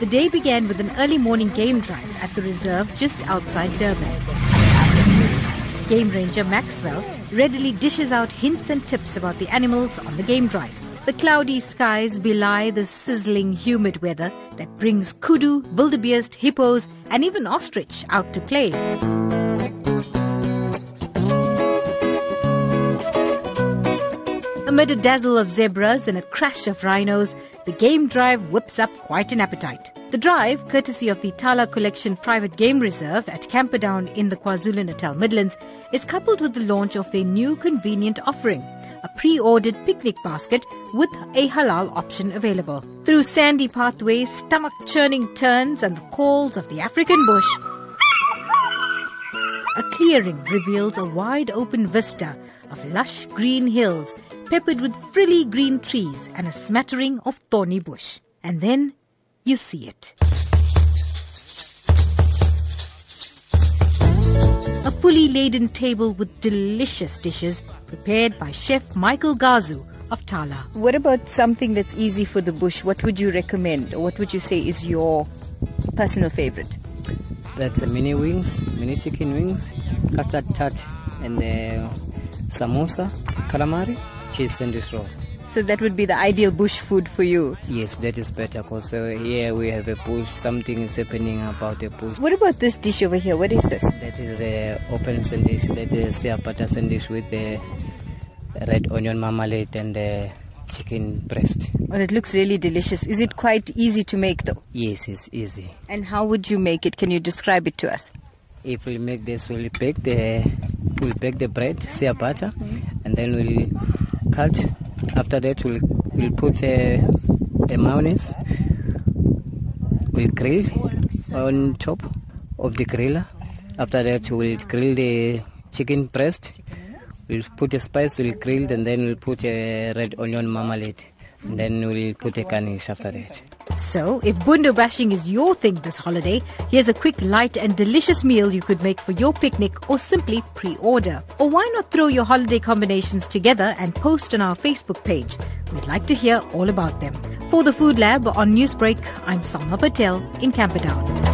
The day began with an early morning game drive at the reserve just outside Durban. Game ranger Maxwell readily dishes out hints and tips about the animals on the game drive. The cloudy skies belie the sizzling humid weather that brings kudu, wildebeest, hippos and even ostrich out to play. Amid a dazzle of zebras and a crash of rhinos, the game drive whips up quite an appetite. The drive, courtesy of the Tala Collection Private Game Reserve at Camperdown in the KwaZulu-Natal Midlands, is coupled with the launch of their new convenient offering, a pre-ordered picnic basket with a halal option available. Through sandy pathways, stomach-churning turns and the calls of the African bush, a clearing reveals a wide-open vista of lush green hills peppered with frilly green trees and a smattering of thorny bush. And then you see it. A pulley-laden table with delicious dishes prepared by Chef Michael Gazu of Tala. What about something that's easy for the bush? What would you recommend, or what would you say is your personal favorite? That's mini wings, mini chicken wings, custard tart, and samosa, calamari, cheese sandwich roll. So that would be the ideal bush food for you? Yes, that is better, because here we have a bush. Something is happening about the bush. What about this dish over here? What is this? That is an open sandwich. That is a butter sandwich with the red onion marmalade and the chicken breast. Well, it looks really delicious. Is it quite easy to make though? Yes, it's easy. And how would you make it? Can you describe it to us? If we make this, we'll bake the bread, sea butter, and then we'll cut. After that, we'll put a mayonnaise. We'll grill on top of the griller. After that, we'll grill the chicken breast. We'll put a spice, we'll grill, and then we'll put a red onion marmalade. And then we'll put a garnish after that. So, if bundo bashing is your thing this holiday, here's a quick, light and delicious meal you could make for your picnic or simply pre-order. Or why not throw your holiday combinations together and post on our Facebook page? We'd like to hear all about them. For The Food Lab on Newsbreak, I'm Salma Patel in Camperdown.